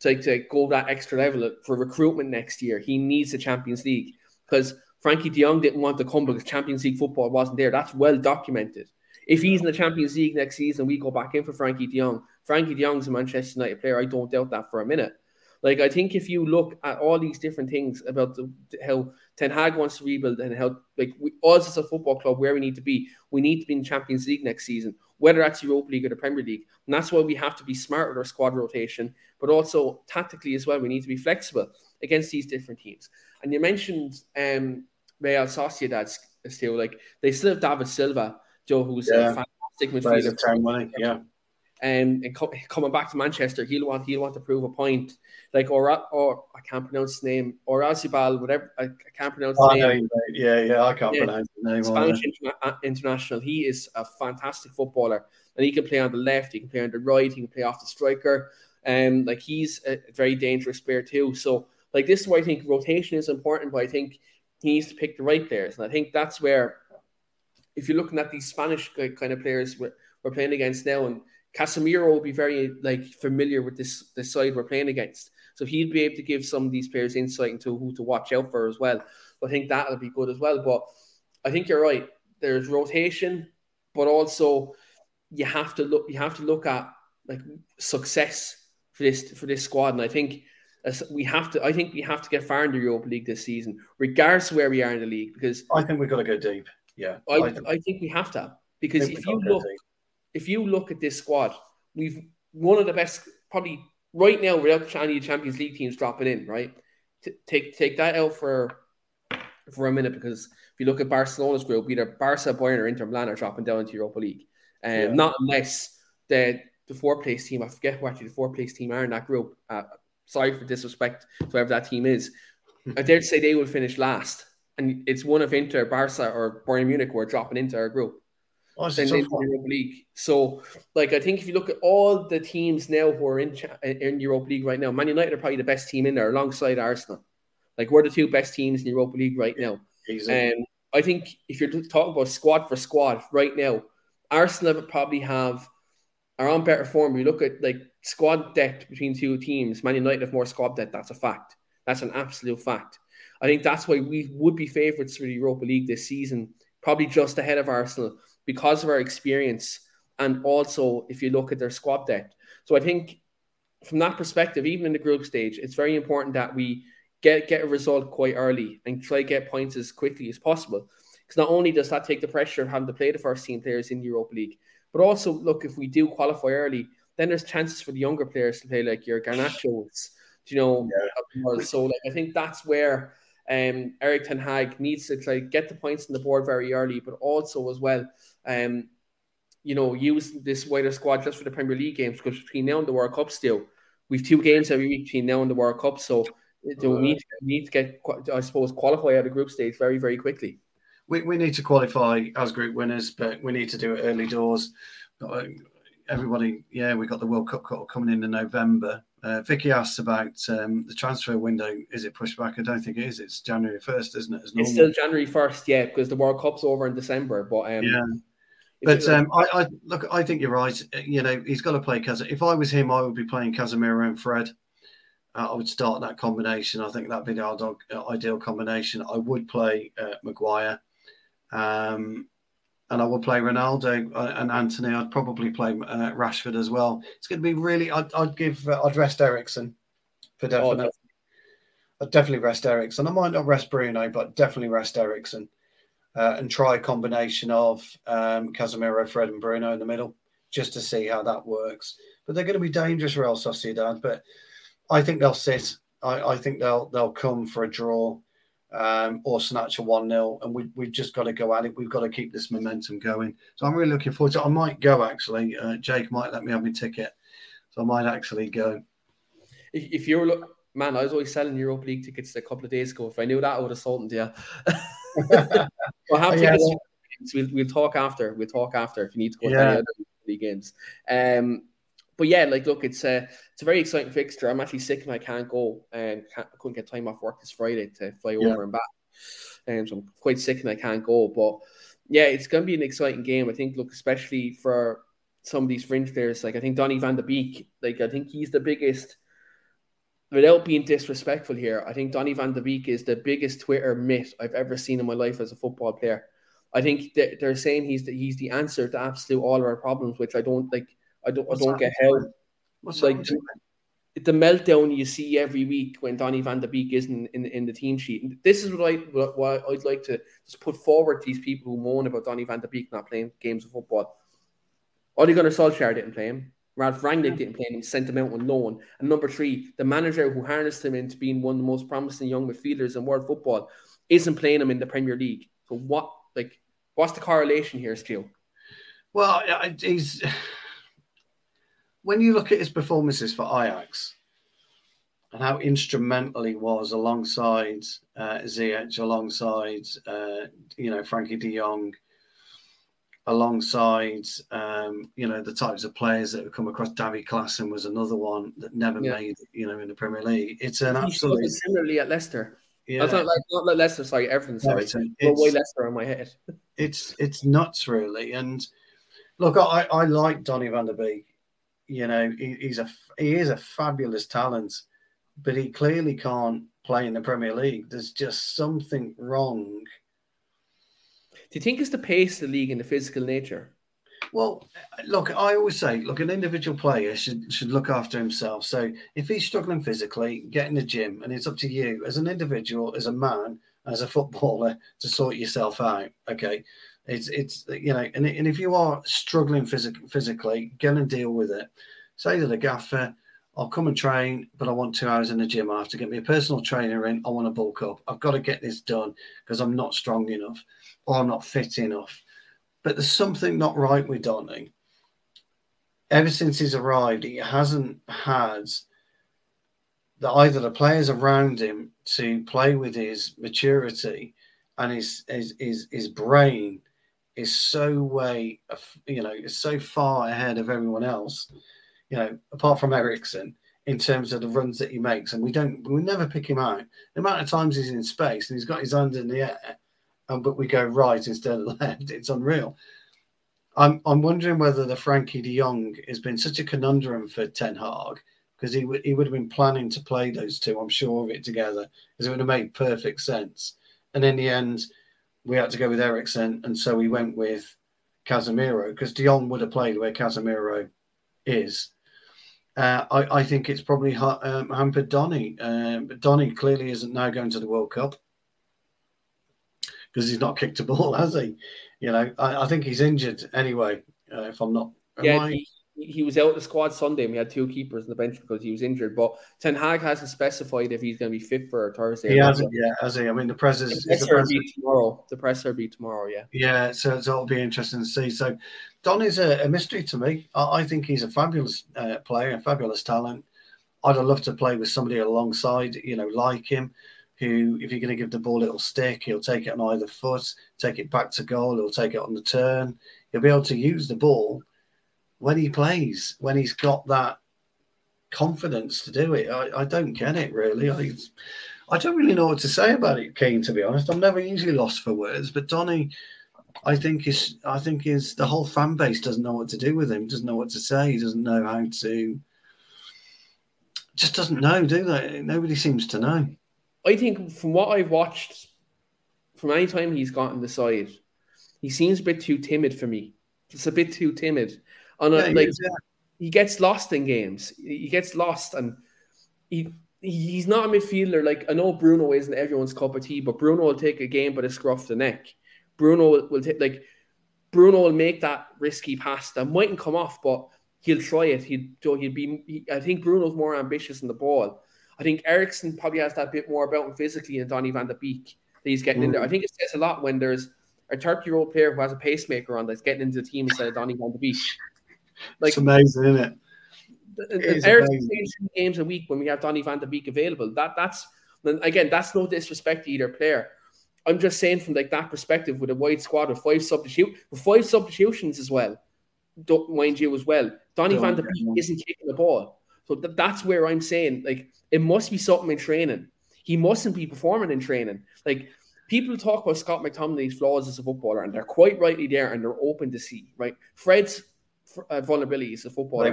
to go that extra level for recruitment next year, he needs the Champions League, because Frankie de Jong didn't want to come because Champions League football wasn't there. That's well documented. If he's in the Champions League next season, we go back in for Frankie de Jong. Frankie de Jong's a Manchester United player. I don't doubt that for a minute. Like, I think if you look at all these different things about how Ten Hag wants to rebuild and how, like, us as a football club, where we need to be in the Champions League next season, whether that's Europa League or the Premier League. And that's why we have to be smart with our squad rotation, but also tactically as well, we need to be flexible against these different teams. And you mentioned Real Sociedad still. Like, they still have David Silva, Joe, who's a fantastic midfielder. And coming back to Manchester, he'll want to prove a point. Like, or I can't pronounce his name, or Orazabal, whatever. I can't pronounce his name. I can't pronounce his name. Spanish international. He is a fantastic footballer, and he can play on the left, he can play on the right, he can play off the striker, and like, he's a very dangerous player too. So like, this is why I think rotation is important, but I think he needs to pick the right players, and I think that's where, if you're looking at these Spanish kind of players we're playing against now, and Casemiro will be very familiar with this side we're playing against. So he'd be able to give some of these players insight into who to watch out for as well. I think that'll be good as well. But I think you're right. There's rotation, but also you have to look at success for this squad. And I think we have to get far in the Europa League this season, regardless of where we are in the league, because I think we've got to go deep. Yeah. I think we have to. Because if you look at this squad, we've one of the best, probably right now, without any Champions League teams dropping in, right? Take that out for a minute, because if you look at Barcelona's group, either Barca, Bayern, or Inter Milan are dropping down into Europa League. Not unless the fourth-place team, I forget who actually the fourth-place team are in that group. Sorry for disrespect to whoever that team is. I dare say they will finish last. And it's one of Inter, Barca, or Bayern Munich who are dropping into our group. Europa League. So, I think if you look at all the teams now who are in Europa League right now, Man United are probably the best team in there, alongside Arsenal. We're the two best teams in Europa League right now. Exactly. I think if you're talking about squad for squad right now, Arsenal probably are on better form. We look at squad depth between two teams. Man United have more squad depth. That's a fact. That's an absolute fact. I think that's why we would be favourites for the Europa League this season, probably just ahead of Arsenal, because of our experience, and also if you look at their squad depth. So I think from that perspective, even in the group stage, it's very important that we get a result quite early and try to get points as quickly as possible. Because not only does that take the pressure of having to play the first team players in the Europa League, but also, look, if we do qualify early, then there's chances for the younger players to play, like your Garnacho's, So I think that's where Eric Ten Hag needs to try to get the points on the board very early, but also as well, use this wider squad just for the Premier League games, because between now and the World Cup still, we've two games every week between now and the World Cup, so we need to get, I suppose, qualify at the group stage very, very quickly. We need to qualify as group winners, but we need to do it early doors. Everybody, we got the World Cup coming in November. Vicky asks about the transfer window. Is it pushed back? I don't think it is. It's January 1st, isn't it? It's still January 1st, because the World Cup's over in December. But I think you're right. He's got to play Casemiro. If I was him, I would be playing Casemiro and Fred. I would start that combination. I think that'd be the ideal combination. I would play Maguire, and I would play Ronaldo and Antony. I'd probably play Rashford as well. It's going to be really... I'd rest Eriksen for definite. I'd definitely rest Eriksen. I might not rest Bruno, but definitely rest Eriksen and try a combination of Casemiro, Fred and Bruno in the middle, just to see how that works. But they're going to be dangerous, Real Sociedad. But I think they'll sit. I think they'll come for a draw. Or snatch a 1-0, and we've just got to go at it. We've got to keep this momentum going. So I'm really looking forward to it. I might go, actually. Jake might let me have my ticket. So I might actually go. If you're... Man, I was always selling Europa League tickets a couple of days ago. If I knew that, I would have sold them to you. We'll talk after if you need to go to any other Europa League games. But yeah, like, look, it's a very exciting fixture. I'm actually sick and I can't go, and couldn't get time off work this Friday to fly over and back. So I'm quite sick and I can't go. But yeah, it's going to be an exciting game. I think, look, especially for some of these fringe players, like I think Donny van de Beek, like I think he's the biggest, without being disrespectful here, I think Donny van de Beek is the biggest Twitter myth I've ever seen in my life as a football player. I think that they're saying he's the answer to absolute all of our problems, which I don't like. I don't get how. What's like the meltdown you see every week when Donny van de Beek isn't in the team sheet. And this is what I'd like to just put forward to these people who moan about Donny van de Beek not playing games of football. Ole Gunnar Solskjaer didn't play him. Ralf Rangnick didn't play him, sent him out on loan. And number three, the manager who harnessed him into being one of the most promising young midfielders in world football isn't playing him in the Premier League. So what's the correlation here, Stu? Well, when you look at his performances for Ajax and how instrumental he was alongside Ziyech, alongside Frankie de Jong, alongside the types of players that have come across. David Klaassen was another one that never made it, in the Premier League. It's an absolute. Similarly at Leicester, not like Leicester. Sorry, Everton. Sorry, but why Leicester on my head? It's nuts, really. And look, I like Donny van de Beek. He is a fabulous talent, but he clearly can't play in the Premier League. There's just something wrong. Do you think it's the pace of the league and the physical nature? Well, look, I always say, an individual player should look after himself. So if he's struggling physically, get in the gym, and it's up to you as an individual, as a man, as a footballer, to sort yourself out. Okay, and if you are struggling physically, get and deal with it. Say to the gaffer, I'll come and train, but I want 2 hours in the gym. I have to get me a personal trainer in. I want to bulk up. I've got to get this done because I'm not strong enough or I'm not fit enough. But there's something not right with Donny. Ever since he's arrived, he hasn't had either the players around him to play with his maturity, and his brain is so far ahead of everyone else. Apart from Eriksen, in terms of the runs that he makes. And we never pick him out. The amount of times he's in space and he's got his hand in the air, but we go right instead of left. It's unreal. I'm wondering whether the Frankie de Jong has been such a conundrum for Ten Hag, because he would have been planning to play those two, I'm sure of it, together, because it would have made perfect sense. And in the end, we had to go with Eriksen, and so we went with Casemiro, because de Jong would have played where Casemiro is. I think it's probably hampered Donny. But Donny clearly isn't now going to the World Cup because he's not kicked a ball, has he? I think he's injured anyway, if I'm not... He was out of the squad Sunday and we had two keepers on the bench because he was injured. But Ten Hag hasn't specified if he's going to be fit for Thursday. He hasn't, has he? I mean, the presser will be tomorrow, yeah. Yeah, so it'll be interesting to see. So Donny's a mystery to me. I think he's a fabulous player, a fabulous talent. I'd have loved to play with somebody alongside, like him, who, if you're going to give the ball a little stick, he'll take it on either foot, take it back to goal, he'll take it on the turn. He'll be able to use the ball when he plays, when he's got that confidence to do it. I don't get it, really. I don't really know what to say about it, Keane, to be honest. I'm never usually lost for words, but Donny, I think the whole fan base doesn't know what to do with him, doesn't know what to say, he doesn't know how to... Just doesn't know, do they? Nobody seems to know. I think from what I've watched, from any time he's gotten the side, he seems a bit too timid for me. It's a bit too timid. And he gets lost in games. He gets lost, and he's not a midfielder. Like, I know Bruno isn't everyone's cup of tea, but Bruno will take a game by the scruff of the neck. Bruno will make that risky pass that mightn't come off, but he'll try it. I think Bruno's more ambitious in the ball. I think Eriksen probably has that bit more about him physically than Donny van de Beek that he's getting in there. I think it says a lot when there's a 30-year-old player who has a pacemaker on that's getting into the team instead of Donny van de Beek. Like, it's amazing, isn't it? Eriksen plays 2 games a week when we have Donny van de Beek available. That's no disrespect to either player. I'm just saying from that perspective, with a wide squad of 5 substitutions as well, mind you, as well, Donny van de Beek isn't kicking the ball. So that's where I'm saying, like, it must be something in training. He mustn't be performing in training. Like, people talk about Scott McTominay's flaws as a footballer, and they're quite rightly there, and they're open to see, right? Fred's vulnerability as a footballer.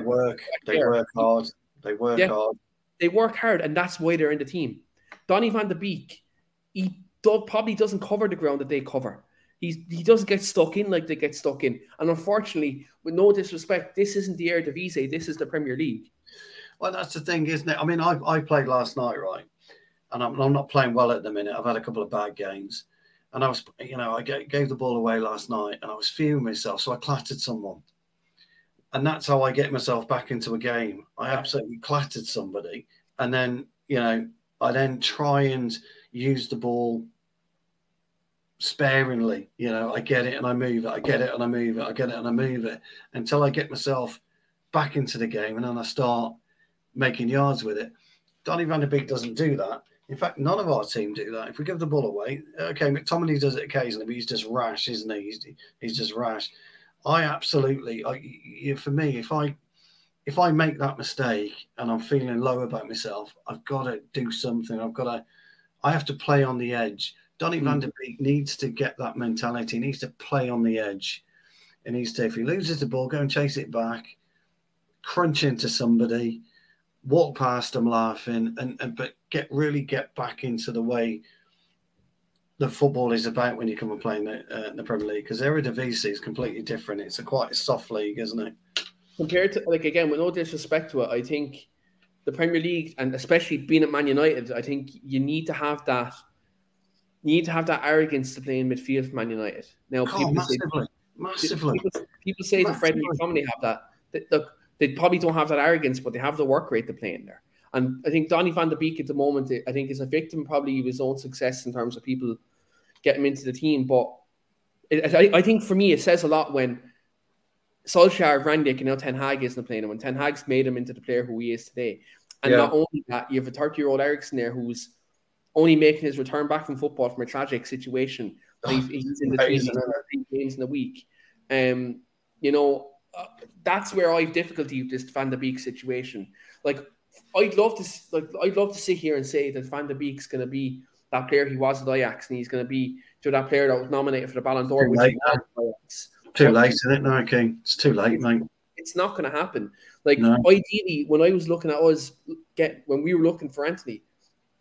They work hard, and that's why they're in the team. Donny van de Beek, he probably doesn't cover the ground that they cover. He doesn't get stuck in like they get stuck in. And unfortunately, with no disrespect, this isn't the Eredivisie, this is the Premier League. Well, that's the thing, isn't it? I mean, I played last night, right? And I'm not playing well at the minute. I've had a couple of bad games. And I was, you know, I gave the ball away last night and I was fuming myself. So I clattered someone. And that's how I get myself back into a game. I absolutely clattered somebody. And then, you know, I then try and use the ball sparingly. You know, I get it and I move it. I get it and I move it. I get it and I move it until I get myself back into the game. And then I start making yards with it. Donny van de Beek doesn't do that. In fact, none of our team do that. If we give the ball away, okay, McTominay does it occasionally, but he's just rash, isn't he? He's just rash. For me, if I make that mistake and I'm feeling low about myself, I've got to do something. I have to play on the edge. Donny van de Beek needs to get that mentality. He needs to play on the edge. He needs to, if he loses the ball, go and chase it back, crunch into somebody, walk past them laughing, but get back into the way the football is about when you come and play in the Premier League, because Eredivisie is completely different. It's quite a soft league, isn't it? Compared to, like, again, with no disrespect to it, I think the Premier League, and especially being at Man United, I think you need to have that. You need to have that arrogance to play in midfield for Man United. Now, people say that Fred and McTominay have that. Look, they probably don't have that arrogance, but they have the work rate to play in there. And I think Donny van de Beek at the moment, I think, is a victim probably of his own success in terms of people getting him into the team. But I think for me, it says a lot when Solskjaer, Rangnick, and now Ten Hag isn't playing him, when Ten Hag's made him into the player who he is today. And not only that, you have a 30-year-old Eriksen there who's only making his return back from football from a tragic situation. He's in the team 3 games in a week. You know, that's where I have difficulty with this Van de Beek situation. Like, I'd love to sit here and say that Van de Beek's going to be that player he was at Ajax, and he's going to be that player that was nominated for the Ballon d'Or. Too late, isn't it? No, King. It's too late, mate. It's not going to happen. Like, Ideally, when I was looking at us, when we were looking for Antony,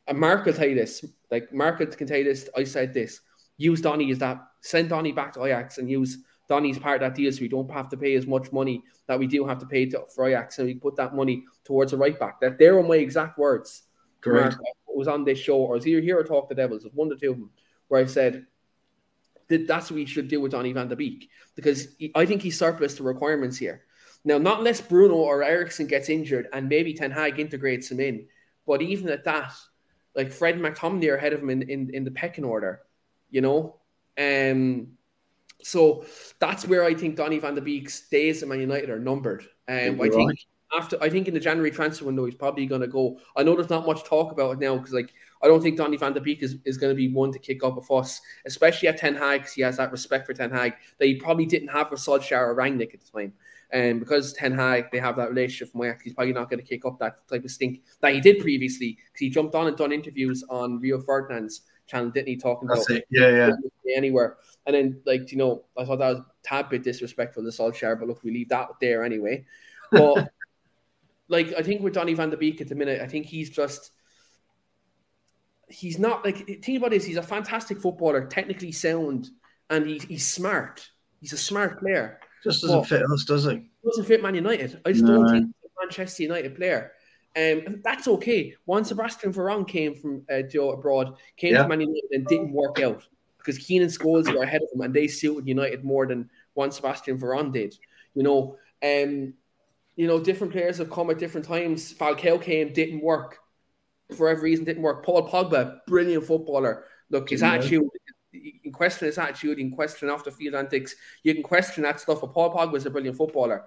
and Mark will tell you this. Like, Mark can tell you this. I said this. Use Donny as that. Send Donny back to Ajax and use Donny's part of that deal, so we don't have to pay as much money that we do have to pay for Ajax, and we put that money towards a right back. That there are my exact words. Correct. It was on this show, or it was either here or Talk the Devils. It was one of the two of them where I said that's what we should do with Donny van de Beek, because I think he's surplus to requirements here. Now, not unless Bruno or Eriksen gets injured and maybe Ten Hag integrates him in, but even at that, like, Fred and McTominay are ahead of him in the pecking order, you know. So that's where I think Donny van de Beek's days at Man United are numbered. I think in the January transfer window, he's probably going to go. I know there's not much talk about it now, because, like, I don't think Donny van de Beek is going to be one to kick up a fuss, especially at Ten Hag, because he has that respect for Ten Hag that he probably didn't have with Solskjaer or Rangnick at the time. And because Ten Hag, they have that relationship from Ajax, he's probably not going to kick up that type of stink that he did previously, because he jumped on and done interviews on Rio Ferdinand's channel, didn't he? Anywhere. And then, like, you know, I thought that was a tad bit disrespectful to Solskjaer, but look, we leave that there anyway. But like, I think with Donny van de Beek at the minute, I think he's not, like, the thing about it is he's a fantastic footballer, technically sound, and he's smart. He's a smart player. Just doesn't fit us, does he? Doesn't fit Man United. I just don't think he's a Manchester United player. And that's okay. Juan Sebastian Varane came from abroad, to Man United and didn't work out, because Keenan Scholes were ahead of him and they suited United more than Juan Sebastian Varane did. You know, different players have come at different times. Falcao came, didn't work. For whatever reason, didn't work. Paul Pogba, brilliant footballer. Look, his attitude, you can question his attitude, you can question off the field antics, you can question that stuff, but Paul Pogba is a brilliant footballer.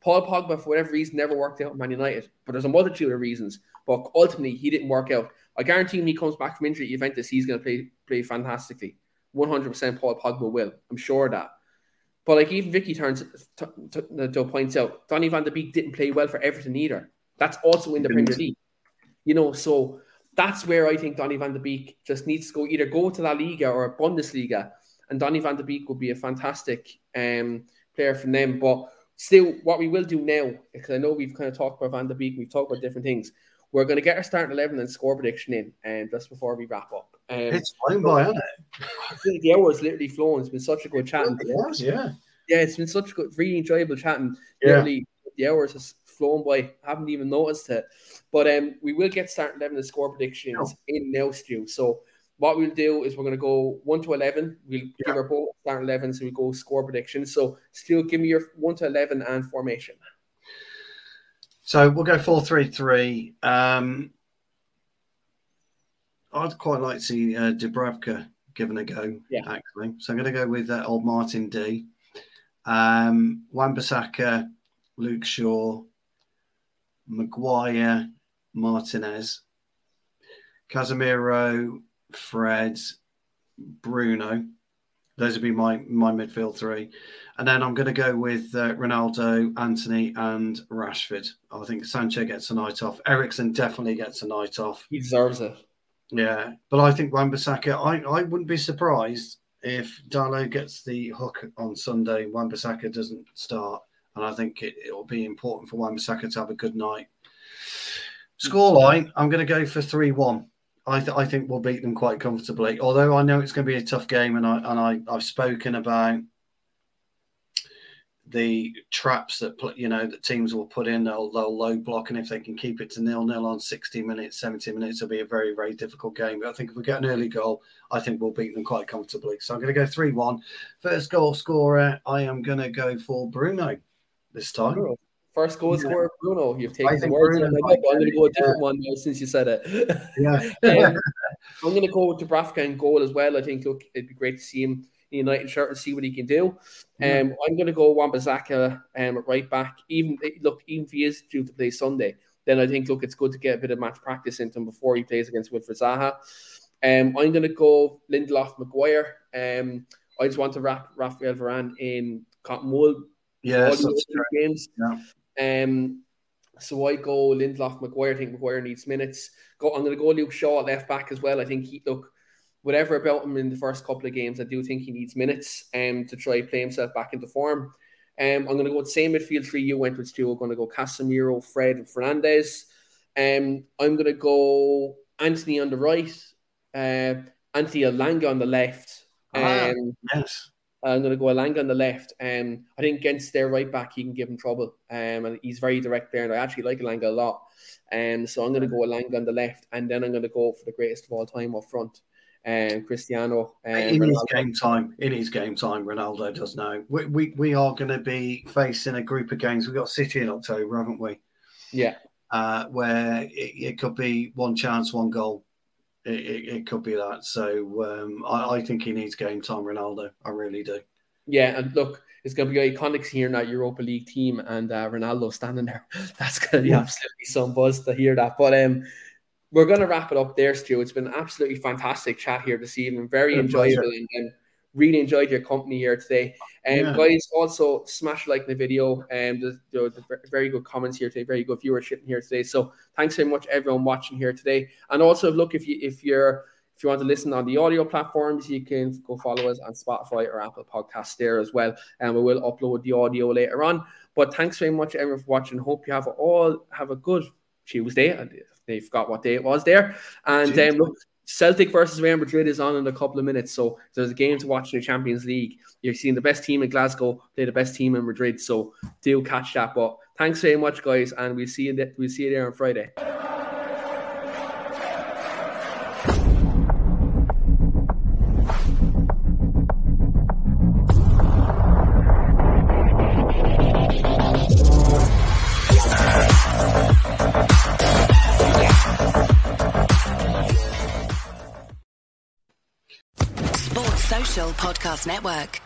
Paul Pogba, for whatever reason, never worked out at Man United. But there's a multitude of reasons. But ultimately, he didn't work out. I guarantee when he comes back from injury at Juventus, he's going to play fantastically. 100% Paul Pogba will. I'm sure of that. But like even Vicky points out, Donny van de Beek didn't play well for Everton either. That's also in the Premier League. You know, so that's where I think Donny van de Beek just needs to go, either go to La Liga or Bundesliga. And Donny van de Beek would be a fantastic player from them. But still, what we will do now, because I know we've kind of talked about van de Beek, we've talked about different things. We're going to get our starting 11 and score prediction in just before we wrap up. It's flying by, isn't it? The hour is literally flown. It's been such a good chatting. Yeah, it's been such a good, really enjoyable chatting. Yeah. Literally, the hours has flown by. I haven't even noticed it. But we will get starting 11 and score predictions in now, Stu. So what we'll do is we're going to go 1 to 11. We'll give our both starting 11, so we go score predictions. So, Stu, give me your 1 to 11 and formation. So we'll go 4-3-3. I'd quite like to see Dubravka given a go, actually. So I'm going to go with old Martin D. Wan-Bissaka, Luke Shaw, Maguire, Martinez, Casemiro, Fred, Bruno. Those would be my midfield three. And then I'm going to go with Ronaldo, Antony and Rashford. I think Sancho gets a night off. Eriksen definitely gets a night off. He deserves it. Yeah. But I think Wan-Bissaka, I wouldn't be surprised if Dalot gets the hook on Sunday, Wan-Bissaka doesn't start. And I think it'll be important for Wan-Bissaka to have a good night. Scoreline, I'm going to go for 3-1. I think we'll beat them quite comfortably. Although I know it's going to be a tough game, and I've spoken about the traps that that teams will put in. They'll low block, and if they can keep it to 0-0 on 60 minutes, 70 minutes, it'll be a very, very difficult game. But I think if we get an early goal, I think we'll beat them quite comfortably. So I'm going to go 3-1. First goal scorer, I am going to go for Bruno this time. Bruno. First goal scorer, Bruno. You've taken the words. I'm going to go a different one now since you said it. I'm going to go with Dubravka in goal as well. I think it'd be great to see him in United shirt and see what he can do. I'm going to go Wan-Bissaka right back. Even if he is due to play Sunday, then I think it's good to get a bit of match practice into him before he plays against Wilfred Zaha. I'm going to go Lindelof, Maguire. I just want to wrap Rafael Varane in cotton wool. So I go Lindelof, Maguire. I think Maguire needs minutes. I'm going to go Luke Shaw at left back as well. I think whatever about him in the first couple of games, I do think he needs minutes to try play himself back into form. I'm going to go with the same midfield three you went with, Stu. I'm going to go Casemiro, Fred and Fernandes. I'm going to go Antony on the right, Anthony Elanga on the left. I'm going to go Elanga on the left. I think against their right back, he can give him trouble. And he's very direct there, and I actually like Elanga a lot. So I'm going to go Elanga on the left, and then I'm going to go for the greatest of all time up front, Cristiano. In his game time, Ronaldo does know. We are going to be facing a group of games. We've got City in October, haven't we? Yeah. Where it could be one chance, one goal. It could be that. So I think he needs game time, Ronaldo. I really do. Yeah, and look, it's going to be iconic hearing that Europa League team and Ronaldo standing there. That's going to be absolutely some buzz to hear that. But we're going to wrap it up there, Stu. It's been an absolutely fantastic chat here this evening. Very enjoyable, and really enjoyed your company here today. Guys, also smash like the video. The very good comments here today, very good viewership here today. So thanks very much everyone watching here today. And also look, if you want to listen on the audio platforms, you can go follow us on Spotify or Apple Podcasts there as well. And we will upload the audio later on. But thanks very much everyone for watching. Hope you have a good Tuesday. I forgot what day it was there. And look, Celtic versus Real Madrid is on in a couple of minutes, so there's a game to watch in the Champions League. You're seeing the best team in Glasgow play the best team in Madrid, so do catch that. But thanks very much, guys, and we'll see you there on Friday. Podcast Network.